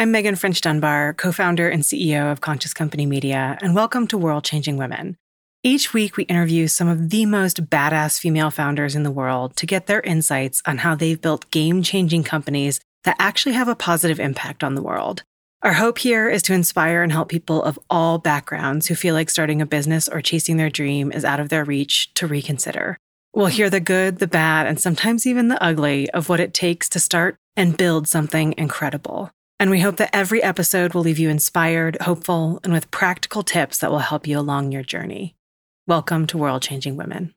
I'm Megan French Dunbar, co-founder and CEO of Conscious Company Media, and welcome to World Changing Women. Each week, we interview some of the most badass female founders in the world to get their insights on how they've built game-changing companies that actually have a positive impact on the world. Our hope here is to inspire and help people of all backgrounds who feel like starting a business or chasing their dream is out of their reach to reconsider. We'll hear the good, the bad, and sometimes even the ugly of what it takes to start and build something incredible. And we hope that every episode will leave you inspired, hopeful, and with practical tips that will help you along your journey. Welcome to World Changing Women.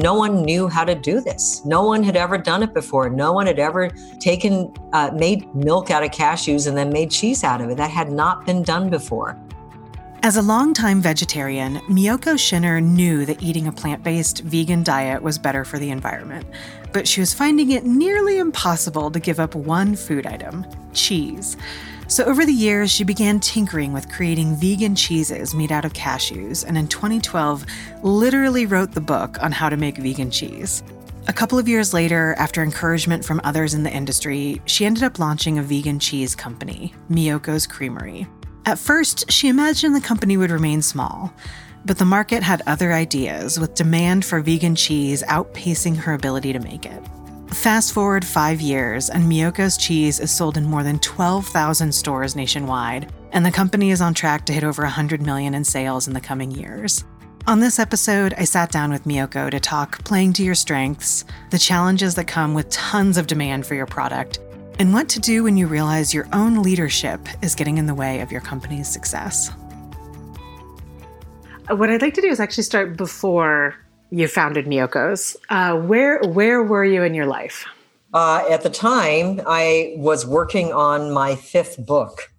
No one knew how to do this. No one had ever done it before. No one had ever made milk out of cashews and then made cheese out of it. That had not been done before. As a longtime vegetarian, Miyoko Schinner knew that eating a plant-based vegan diet was better for the environment, but she was finding it nearly impossible to give up one food item, cheese. So over the years, she began tinkering with creating vegan cheeses made out of cashews, and in 2012, literally wrote the book on how to make vegan cheese. A couple of years later, after encouragement from others in the industry, she ended up launching a vegan cheese company, Miyoko's Creamery. At first, she imagined the company would remain small, but the market had other ideas, with demand for vegan cheese outpacing her ability to make it. Fast forward 5 years, and Miyoko's cheese is sold in more than 12,000 stores nationwide, and the company is on track to hit over $100 million in sales in the coming years. On this episode, I sat down with Miyoko to talk playing to your strengths, the challenges that come with tons of demand for your product, and what to do when you realize your own leadership is getting in the way of your company's success. What I'd like to do is actually start before you founded Miyoko's. Where were you in your life? At the time, I was working on my fifth book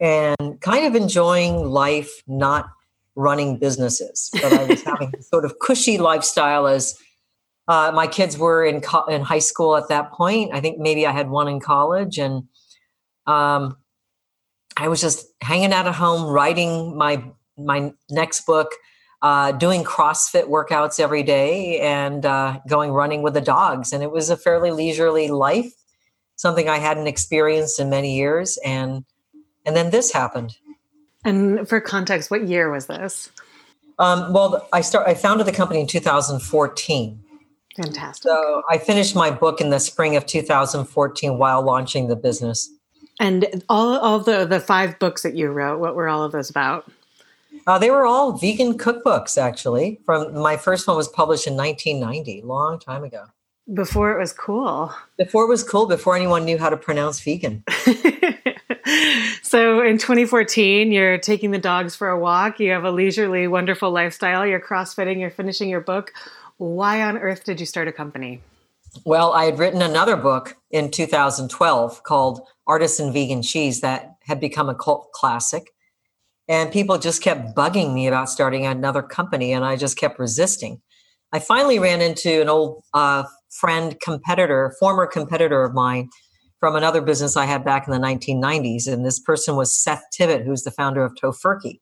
and kind of enjoying life, not running businesses. But I was having a sort of cushy lifestyle as my kids were in high school at that point. I think maybe I had one in college, and I was just hanging out at home, writing my next book, doing CrossFit workouts every day, and going running with the dogs. And it was a fairly leisurely life, something I hadn't experienced in many years. And then this happened. And for context, what year was this? I founded the company in 2014. Fantastic. So I finished my book in the spring of 2014 while launching the business. And all the five books that you wrote, what were all of those about? They were all vegan cookbooks, actually. From my first one was published in 1990, long time ago. Before it was cool. Before anyone knew how to pronounce vegan. So in 2014, you're taking the dogs for a walk. You have a leisurely, wonderful lifestyle. You're CrossFitting. You're finishing your book. Why on earth did you start a company? Well, I had written another book in 2012 called Artisan Vegan Cheese that had become a cult classic. And people just kept bugging me about starting another company, and I just kept resisting. I finally ran into an old former competitor of mine from another business I had back in the 1990s. And this person was Seth Tibbitt, who's the founder of Tofurky.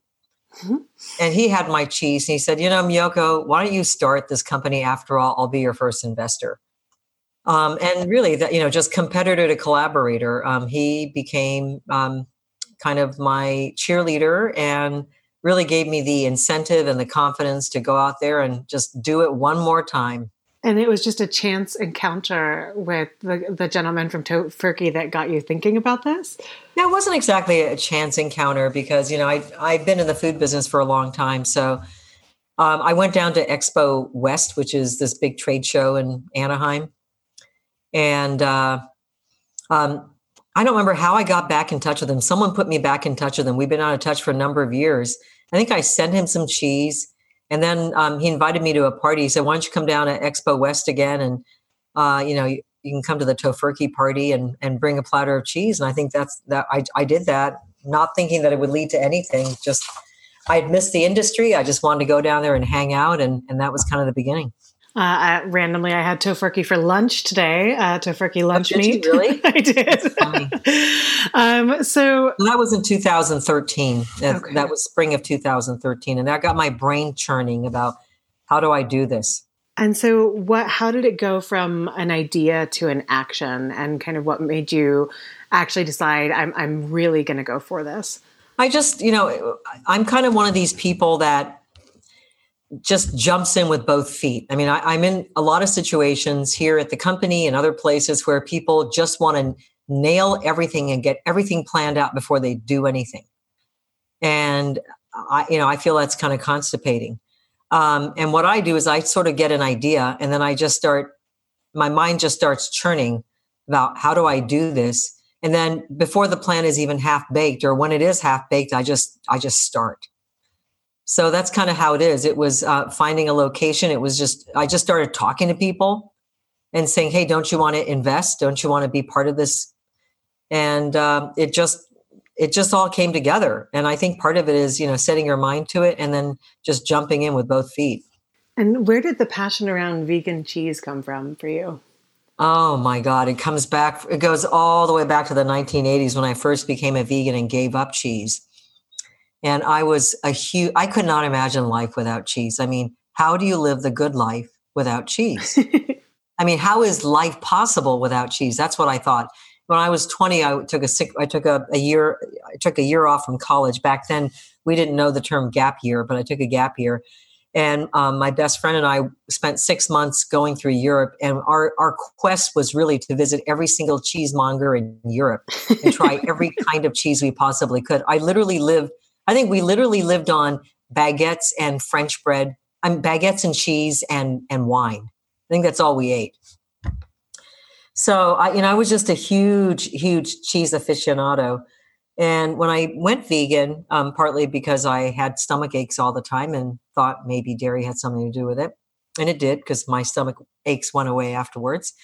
Mm-hmm. And he had my cheese, and he said, Miyoko, why don't you start this company? After all, I'll be your first investor. And really, that just competitor to collaborator, he became kind of my cheerleader and really gave me the incentive and the confidence to go out there and just do it one more time. And it was just a chance encounter with the gentleman from Tofurky that got you thinking about this? No, it wasn't exactly a chance encounter because, I've been in the food business for a long time. So I went down to Expo West, which is this big trade show in Anaheim. And I don't remember how I got back in touch with him. Someone put me back in touch with him. We've been out of touch for a number of years. I think I sent him some cheese. And then he invited me to a party. He said, why don't you come down to Expo West again? And, you can come to the Tofurky party and bring a platter of cheese. And I think I did that, not thinking that it would lead to anything. Just I had missed the industry. I just wanted to go down there and hang out. And that was kind of the beginning. Randomly, I had Tofurky for lunch today, Tofurky lunch meat. Really? I did. That's funny. So that was in 2013. Okay. That was spring of 2013. And that got my brain churning about How do I do this? And so how did it go from an idea to an action, and kind of what made you actually decide I'm really going to go for this? I just, I'm kind of one of these people that just jumps in with both feet. I mean, I'm in a lot of situations here at the company and other places where people just want to nail everything and get everything planned out before they do anything. And I feel that's kind of constipating. And what I do is I sort of get an idea, and then my mind just starts churning about how do I do this? And then before the plan is even half baked, or when it is half baked, I just start. So that's kind of how it is. It was finding a location. It was just, I just started talking to people and saying, hey, don't you want to invest? Don't you want to be part of this? And it just all came together. And I think part of it is, setting your mind to it and then just jumping in with both feet. And where did the passion around vegan cheese come from for you? Oh my God. It goes all the way back to the 1980s when I first became a vegan and gave up cheese. And I was I could not imagine life without cheese. I mean, how do you live the good life without cheese? I mean, how is life possible without cheese? That's what I thought. When I was 20, I took a year off from college. Back then, we didn't know the term gap year, but I took a gap year. And my best friend and I spent 6 months going through Europe. And our quest was really to visit every single cheesemonger in Europe and try every kind of cheese we possibly could. I think we literally lived on baguettes and French bread. I mean, baguettes and cheese and wine. I think that's all we ate. So I was just a huge, huge cheese aficionado. And when I went vegan, partly because I had stomach aches all the time and thought maybe dairy had something to do with it. And it did, because my stomach aches went away afterwards.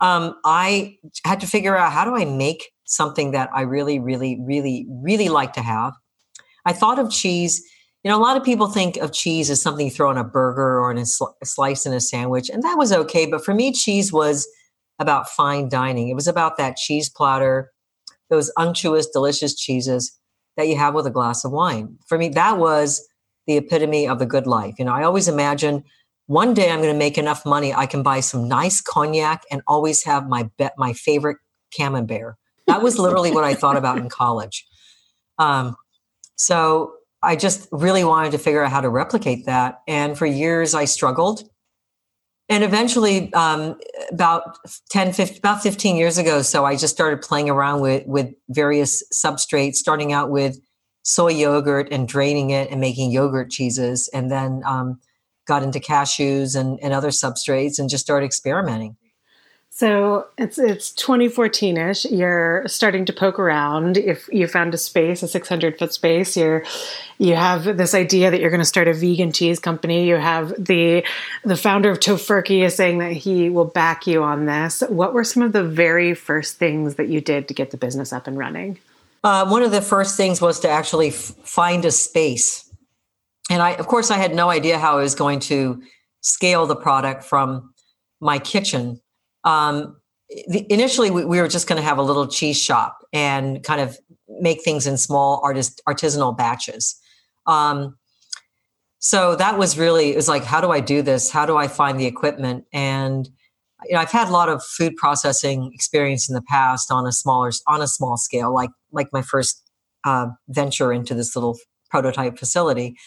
I had to figure out, how do I make something that I really, really, really, really like to have? I thought of cheese. A lot of people think of cheese as something you throw on a burger or a slice in a sandwich, and that was okay. But for me, cheese was about fine dining. It was about that cheese platter, those unctuous, delicious cheeses that you have with a glass of wine. For me, that was the epitome of the good life. I always imagined one day I'm going to make enough money I can buy some nice cognac and always have my favorite camembert. That was literally what I thought about in college. So I just really wanted to figure out how to replicate that. And for years I struggled. And eventually, about 15 years ago, so I just started playing around with various substrates, starting out with soy yogurt and draining it and making yogurt cheeses, and then got into cashews and other substrates and just started experimenting. So it's 2014-ish. You're starting to poke around. If you found a space, a 600-foot space, you have this idea that you're going to start a vegan cheese company. You have the founder of Tofurky is saying that he will back you on this. What were some of the very first things that you did to get the business up and running? One of the first things was to actually find a space. And I had no idea how I was going to scale the product from my kitchen. Initially we were just going to have a little cheese shop and kind of make things in small artisanal batches. So that was really, it was like, how do I do this? How do I find the equipment? And, I've had a lot of food processing experience in the past on a small scale, like my first, venture into this little prototype facility.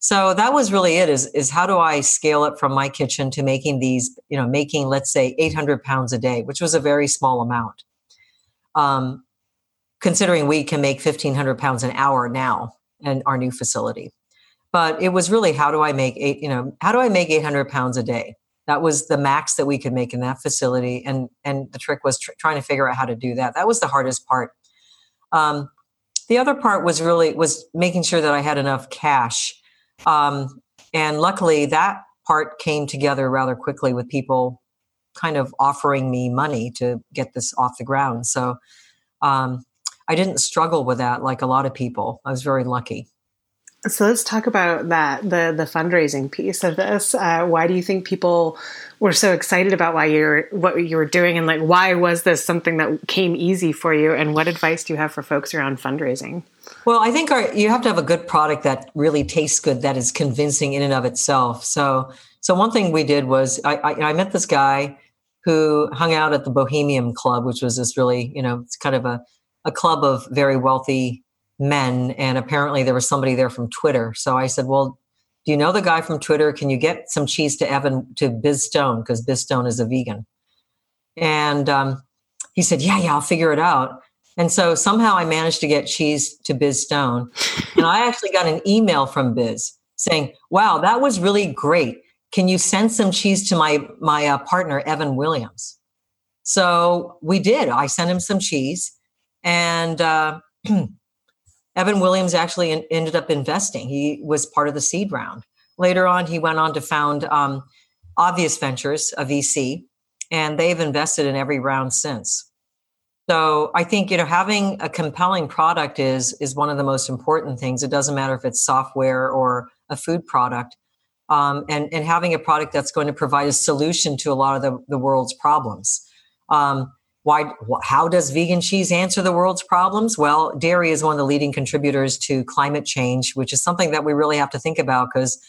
So that was really it is how do I scale it from my kitchen to making these, making, let's say, 800 pounds a day, which was a very small amount. Considering we can make 1,500 pounds an hour now in our new facility. But it was really, how do I make 800 pounds a day? That was the max that we could make in that facility. And the trick was trying to figure out how to do that. That was the hardest part. The other part was really making sure that I had enough cash. And luckily that part came together rather quickly with people kind of offering me money to get this off the ground. So, I didn't struggle with that like a lot of people. I was very lucky. So let's talk about that, the fundraising piece of this. Why do you think people were so excited about what you were doing, and like why was this something that came easy for you? And what advice do you have for folks around fundraising? Well, I think you have to have a good product that really tastes good, that is convincing in and of itself. So one thing we did was I met this guy who hung out at the Bohemian Club, which was this really, it's kind of a club of very wealthy men, and apparently there was somebody there from Twitter. So I said, well, do you know the guy from Twitter? Can you get some cheese to Biz Stone, because Biz Stone is a vegan? And he said, yeah, I'll figure it out. And so somehow I managed to get cheese to Biz Stone, and I actually got an email from Biz saying, wow, that was really great, can you send some cheese to my partner Evan Williams? So we did. I sent him some cheese, and Evan Williams actually ended up investing. He was part of the seed round. Later on, he went on to found Obvious Ventures, a VC, and they've invested in every round since. So I think, having a compelling product is one of the most important things. It doesn't matter if it's software or a food product, and having a product that's going to provide a solution to a lot of the world's problems. How does vegan cheese answer the world's problems? Well, dairy is one of the leading contributors to climate change, which is something that we really have to think about, because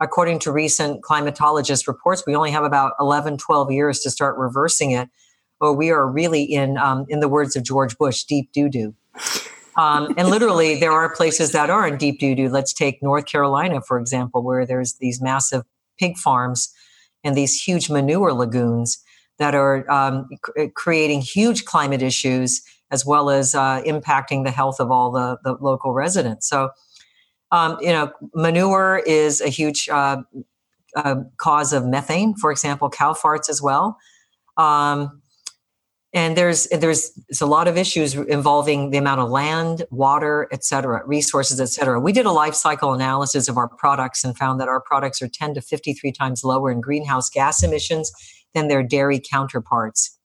according to recent climatologist reports, we only have about 12 years to start reversing it, or we are really in the words of George Bush, deep doo-doo. And literally there are places that are in deep doo-doo. Let's take North Carolina, for example, where there's these massive pig farms and these huge manure lagoons that are creating huge climate issues, as well as impacting the health of all the local residents. So, manure is a huge cause of methane, for example, cow farts as well. And there's a lot of issues involving the amount of land, water, et cetera, resources, et cetera. We did a life cycle analysis of our products and found that our products are 10 to 53 times lower in greenhouse gas emissions than their dairy counterparts.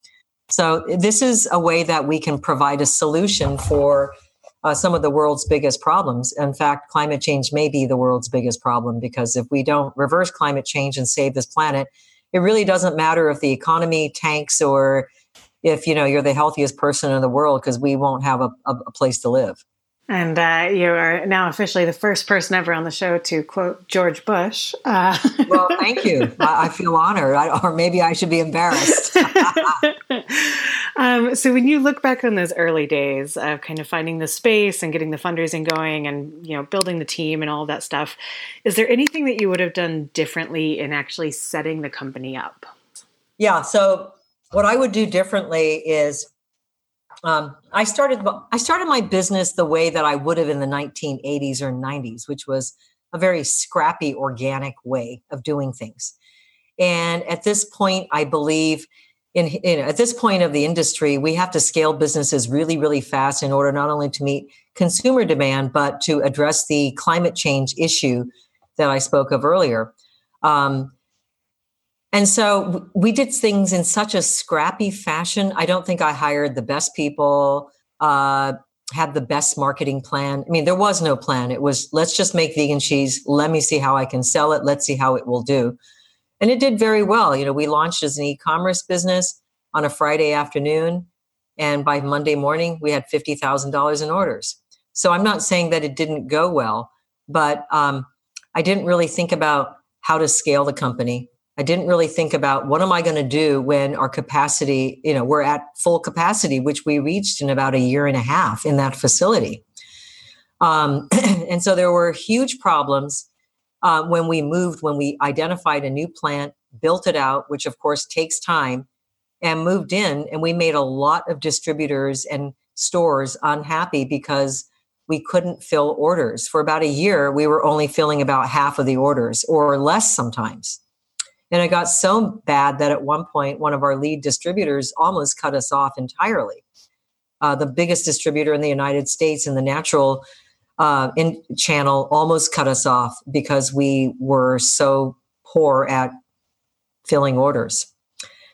So this is a way that we can provide a solution for some of the world's biggest problems. In fact, climate change may be the world's biggest problem, because if we don't reverse climate change and save this planet, it really doesn't matter if the economy tanks or if you're the healthiest person in the world, because we won't have a place to live. And you are now officially the first person ever on the show to quote George Bush. Well, thank you. I feel honored. Or maybe I should be embarrassed. So when you look back on those early days of kind of finding the space and getting the fundraising going and, building the team and all of that stuff, is there anything that you would have done differently in actually setting the company up? Yeah. So what I would do differently is I started my business the way that I would have in the 1980s or 90s, which was a very scrappy, organic way of doing things. And at this point, I believe at this point of the industry, we have to scale businesses really, really fast in order not only to meet consumer demand, but to address the climate change issue that I spoke of earlier. And so we did things in such a scrappy fashion. I don't think I hired the best people, had the best marketing plan. I mean, there was no plan. It was, let's just make vegan cheese. Let me see how I can sell it. Let's see how it will do. And it did very well. We launched as an e-commerce business on a Friday afternoon. And by Monday morning, we had $50,000 in orders. So I'm not saying that it didn't go well, but I didn't really think about how to scale the company. I didn't really think about what am I going to do when our capacity, we're at full capacity, which we reached in about a year and a half in that facility. And so there were huge problems when we identified a new plant, built it out, which of course takes time, and moved in. And we made a lot of distributors and stores unhappy because we couldn't fill orders. For about a year, we were only filling about half of the orders or less sometimes. And it got so bad that at one point, one of our lead distributors almost cut us off entirely. The biggest distributor in the United States in the natural channel almost cut us off because we were so poor at filling orders.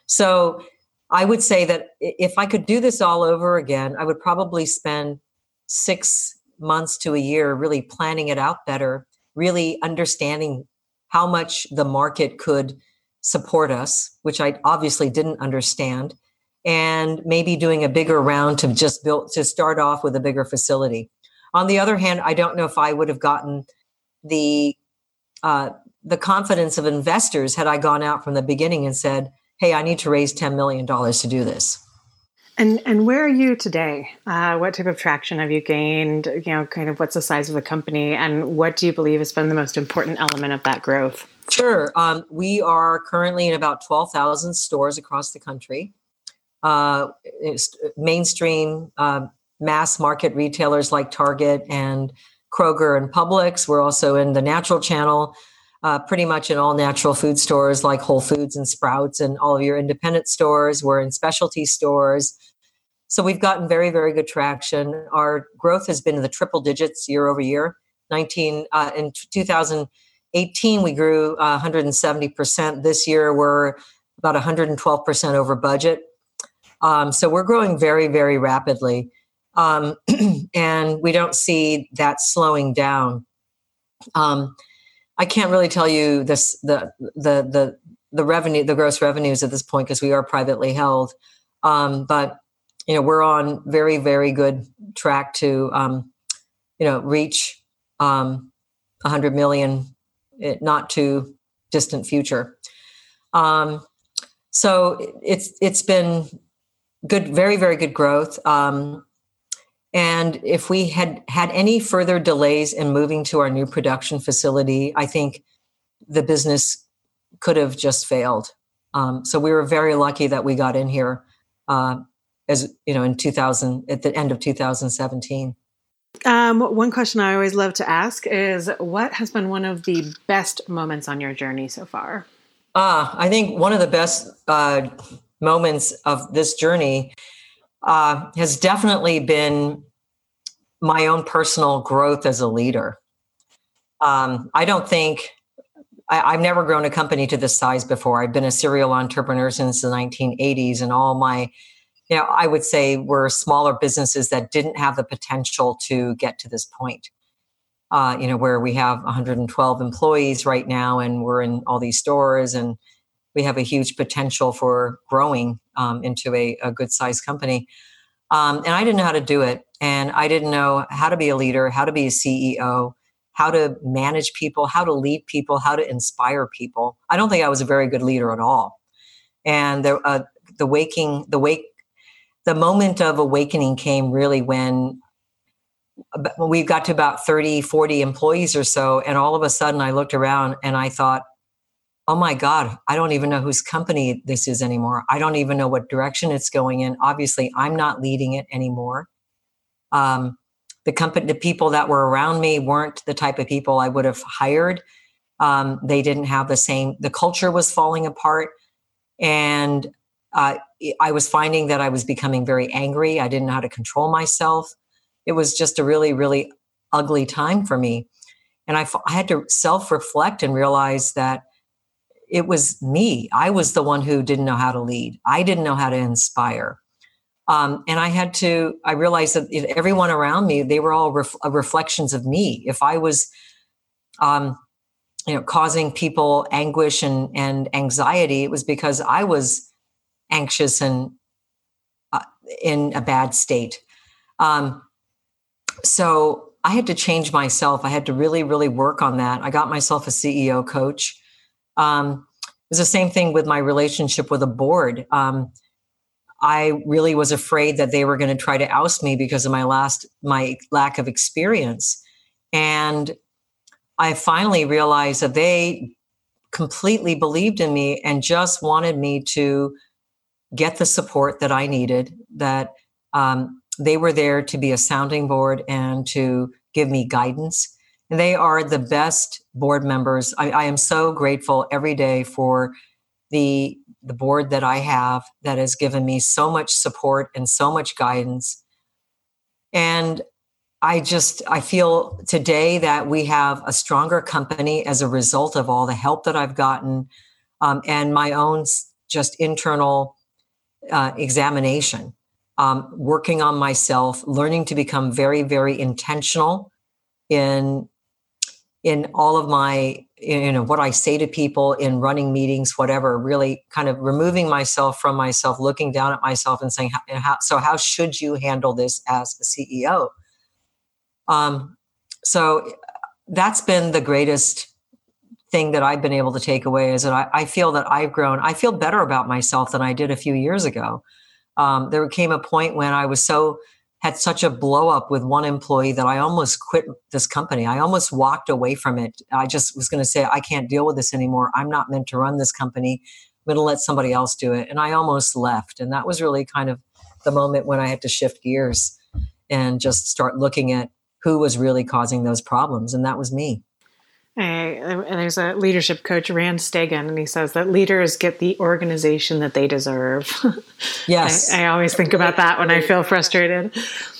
So I would say that if I could do this all over again, I would probably spend 6 months to a year, really planning it out better, really understanding how much the market could support us, which I obviously didn't understand, and maybe doing a bigger round to just build, to start off with a bigger facility. On the other hand, I don't know if I would have gotten the confidence of investors had I gone out from the beginning and said, hey, I need to raise $10 million to do this. And where are you today? What type of traction have you gained? You know, kind of what's the size of the company, and what do you believe has been the most important element of that growth? Sure. We are currently in about 12,000 stores across the country. Mainstream mass market retailers like Target and Kroger and Publix. We're also in the natural channel, pretty much in all natural food stores like Whole Foods and Sprouts and all of your independent stores. We're in specialty stores. So we've gotten very, very good traction. Our growth has been in the triple digits year over year. In 2018, we grew 170%. This year, we're about 112% over budget. So we're growing very, very rapidly. And we don't see that slowing down. I can't really tell you this, the revenue, the gross revenues at this point, because we are privately held. But you know, we're on very, very good track to, reach 100 million, not too distant future. So it's been good, very, very good growth. And if we had any further delays in moving to our new production facility, I think the business could have just failed. So we were very lucky that we got in here, in at the end of 2017. One question I always love to ask is, what has been one of the best moments on your journey so far? I think one of the best moments of this journey has definitely been my own personal growth as a leader. I've never grown a company to this size before. I've been a serial entrepreneur since the 1980s, and all my, I would say were smaller businesses that didn't have the potential to get to this point, where we have 112 employees right now, and we're in all these stores, and we have a huge potential for growing into a good-sized company. And I didn't know how to do it. And I didn't know how to be a leader, how to be a CEO, how to manage people, how to lead people, how to inspire people. I don't think I was a very good leader at all. And the moment of awakening came really when we got to about 30, 40 employees or so. And all of a sudden I looked around and I thought, oh my God, I don't even know whose company this is anymore. I don't even know what direction it's going in. Obviously, I'm not leading it anymore. The people that were around me weren't the type of people I would have hired. They didn't have the culture was falling apart. And I was finding that I was becoming very angry. I didn't know how to control myself. It was just a really, really ugly time for me. And I had to self-reflect and realize that it was me. I was the one who didn't know how to lead. I didn't know how to inspire. And I realized that everyone around me, they were all reflections of me. If I was, causing people anguish and anxiety, it was because I was anxious and in a bad state. So I had to change myself. I had to really, really work on that. I got myself a CEO coach. It was the same thing with my relationship with a board. I really was afraid that they were going to try to oust me because of my lack of experience. And I finally realized that they completely believed in me and just wanted me to get the support that I needed, that they were there to be a sounding board and to give me guidance. And they are the best board members. I am so grateful every day for the board that I have that has given me so much support and so much guidance. And I feel today that we have a stronger company as a result of all the help that I've gotten, and my own just internal examination. working on myself, learning to become very, very intentional in all of my, what I say to people, in running meetings, whatever, really kind of removing myself from myself, looking down at myself and saying, how should you handle this as a CEO? So that's been the greatest thing that I've been able to take away, is that I feel that I've grown. I feel better about myself than I did a few years ago. There came a point when I was had such a blow up with one employee that I almost quit this company. I almost walked away from it. I just was going to say, I can't deal with this anymore. I'm not meant to run this company. I'm going to let somebody else do it. And I almost left. And that was really kind of the moment when I had to shift gears and just start looking at who was really causing those problems. And that was me. There's a leadership coach, Rand Stegen, and he says that leaders get the organization that they deserve. Yes. I always think about that when I feel frustrated.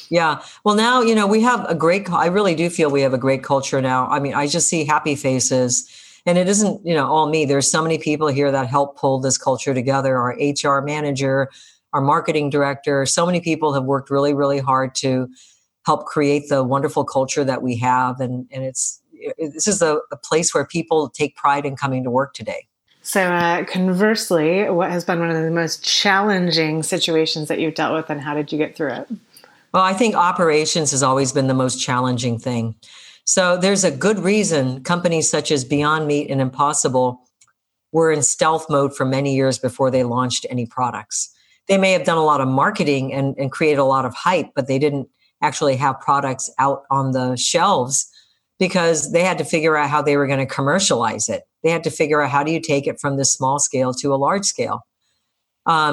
Yeah. Well, now, we have I really do feel we have a great culture now. I mean, I just see happy faces, and it isn't, all me. There's so many people here that help pull this culture together. Our HR manager, our marketing director, so many people have worked really, really hard to help create the wonderful culture that we have. And this is a place where people take pride in coming to work today. So conversely, what has been one of the most challenging situations that you've dealt with, and how did you get through it? Well, I think operations has always been the most challenging thing. So there's a good reason companies such as Beyond Meat and Impossible were in stealth mode for many years before they launched any products. They may have done a lot of marketing and created a lot of hype, but they didn't actually have products out on the shelves, because they had to figure out how they were going to commercialize it. They had to figure out, how do you take it from this small scale to a large scale? And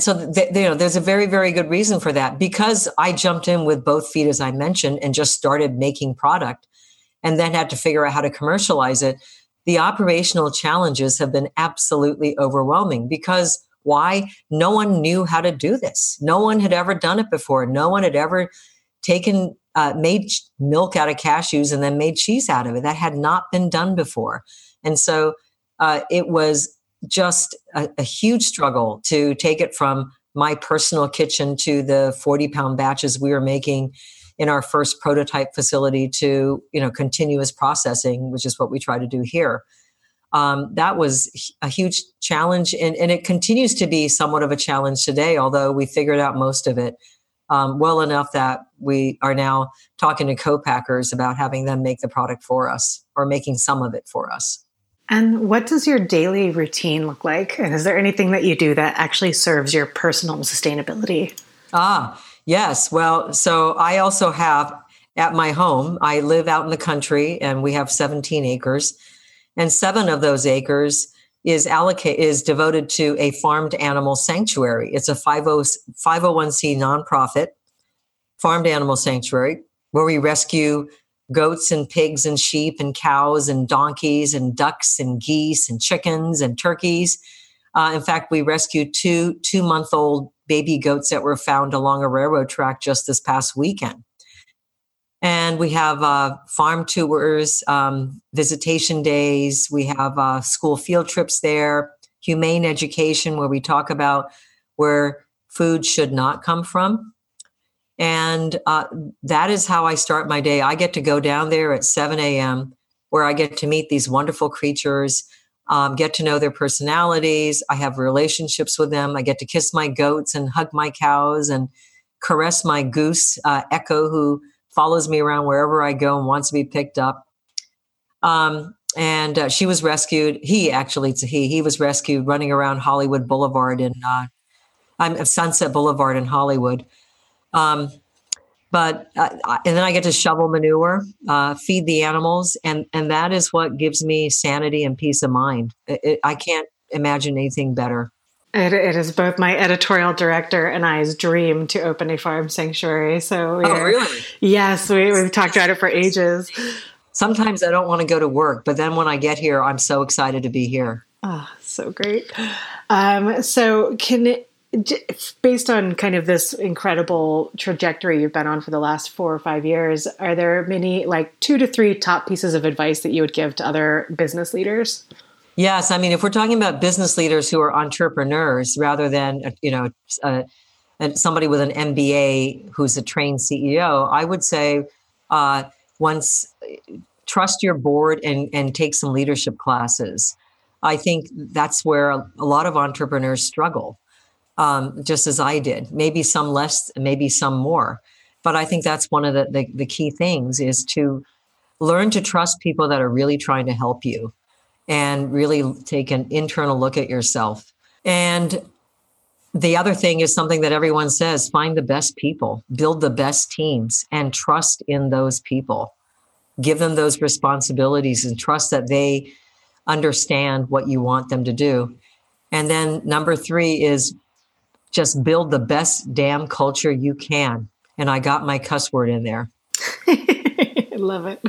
so there's a very, very good reason for that, because I jumped in with both feet, as I mentioned, and just started making product and then had to figure out how to commercialize it. The operational challenges have been absolutely overwhelming, because why? No one knew how to do this. No one had ever done it before. No one had ever made milk out of cashews and then made cheese out of it. That had not been done before. And so it was just a huge struggle to take it from my personal kitchen to the 40-pound batches we were making in our first prototype facility to, continuous processing, which is what we try to do here. That was a huge challenge, and it continues to be somewhat of a challenge today, although we figured out most of it well enough that we are now talking to co-packers about having them make the product for us, or making some of it for us. And what does your daily routine look like? And is there anything that you do that actually serves your personal sustainability? Yes. Well, so I also have at my home, I live out in the country, and we have 17 acres, and 7 of those acres is devoted to a farmed animal sanctuary. It's a 501c nonprofit farmed animal sanctuary where we rescue goats and pigs and sheep and cows and donkeys and ducks and geese and chickens and turkeys. In fact, we rescued 2 two-month-old baby goats that were found along a railroad track just this past weekend. And we have farm tours, visitation days. We have school field trips there, humane education, where we talk about where food should not come from. And that is how I start my day. I get to go down there at 7 a.m., where I get to meet these wonderful creatures, get to know their personalities. I have relationships with them. I get to kiss my goats and hug my cows and caress my goose, Echo, who follows me around wherever I go and wants to be picked up. And she was rescued. He was rescued running around Hollywood Boulevard Sunset Boulevard in Hollywood. And then I get to shovel manure, feed the animals. And that is what gives me sanity and peace of mind. I can't imagine anything better. It is both my editorial director and I's dream to open a farm sanctuary. So really? Yes, we've talked about it for ages. Sometimes I don't want to go to work, but then when I get here, I'm so excited to be here. Oh, so great. Based on kind of this incredible trajectory you've been on for the last 4 or 5 years, are there many, 2 to 3 top pieces of advice that you would give to other business leaders? Yes. I mean, if we're talking about business leaders who are entrepreneurs rather than, and somebody with an MBA who's a trained CEO, I would say once trust your board and take some leadership classes. I think that's where a lot of entrepreneurs struggle, just as I did. Maybe some less, maybe some more. But I think that's one of the key things is to learn to trust people that are really trying to help you and really take an internal look at yourself. And the other thing is something that everyone says, find the best people, build the best teams, and trust in those people. Give them those responsibilities and trust that they understand what you want them to do. And then number 3 is just build the best damn culture you can. And I got my cuss word in there. I love it.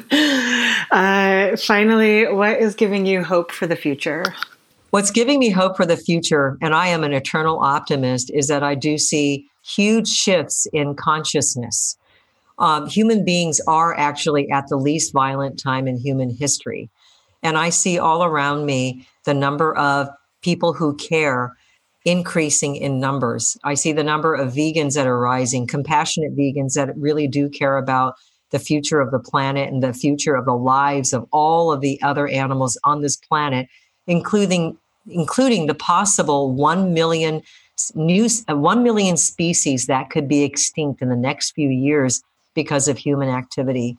Finally, what is giving you hope for the future? What's giving me hope for the future, and I am an eternal optimist, is that I do see huge shifts in consciousness. Human beings are actually at the least violent time in human history. And I see all around me the number of people who care increasing in numbers. I see the number of vegans that are rising, compassionate vegans that really do care about the future of the planet and the future of the lives of all of the other animals on this planet, including the possible 1 million species that could be extinct in the next few years because of human activity.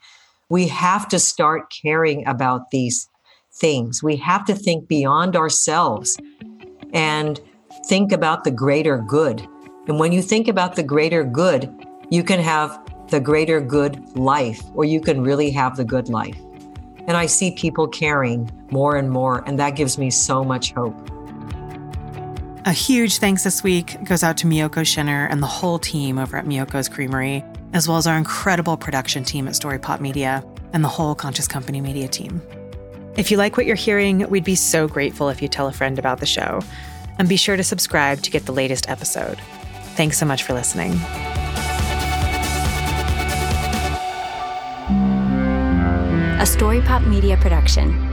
We have to start caring about these things. We have to think beyond ourselves and think about the greater good. And when you think about the greater good, you can have the greater good life, or you can really have the good life. And I see people caring more and more, and that gives me so much hope. A huge thanks this week goes out to Miyoko Schinner and the whole team over at Miyoko's Creamery, as well as our incredible production team at StoryPop Media and the whole Conscious Company Media team. If you like what you're hearing, we'd be so grateful if you tell a friend about the show. And be sure to subscribe to get the latest episode. Thanks so much for listening. A StoryPop Media production.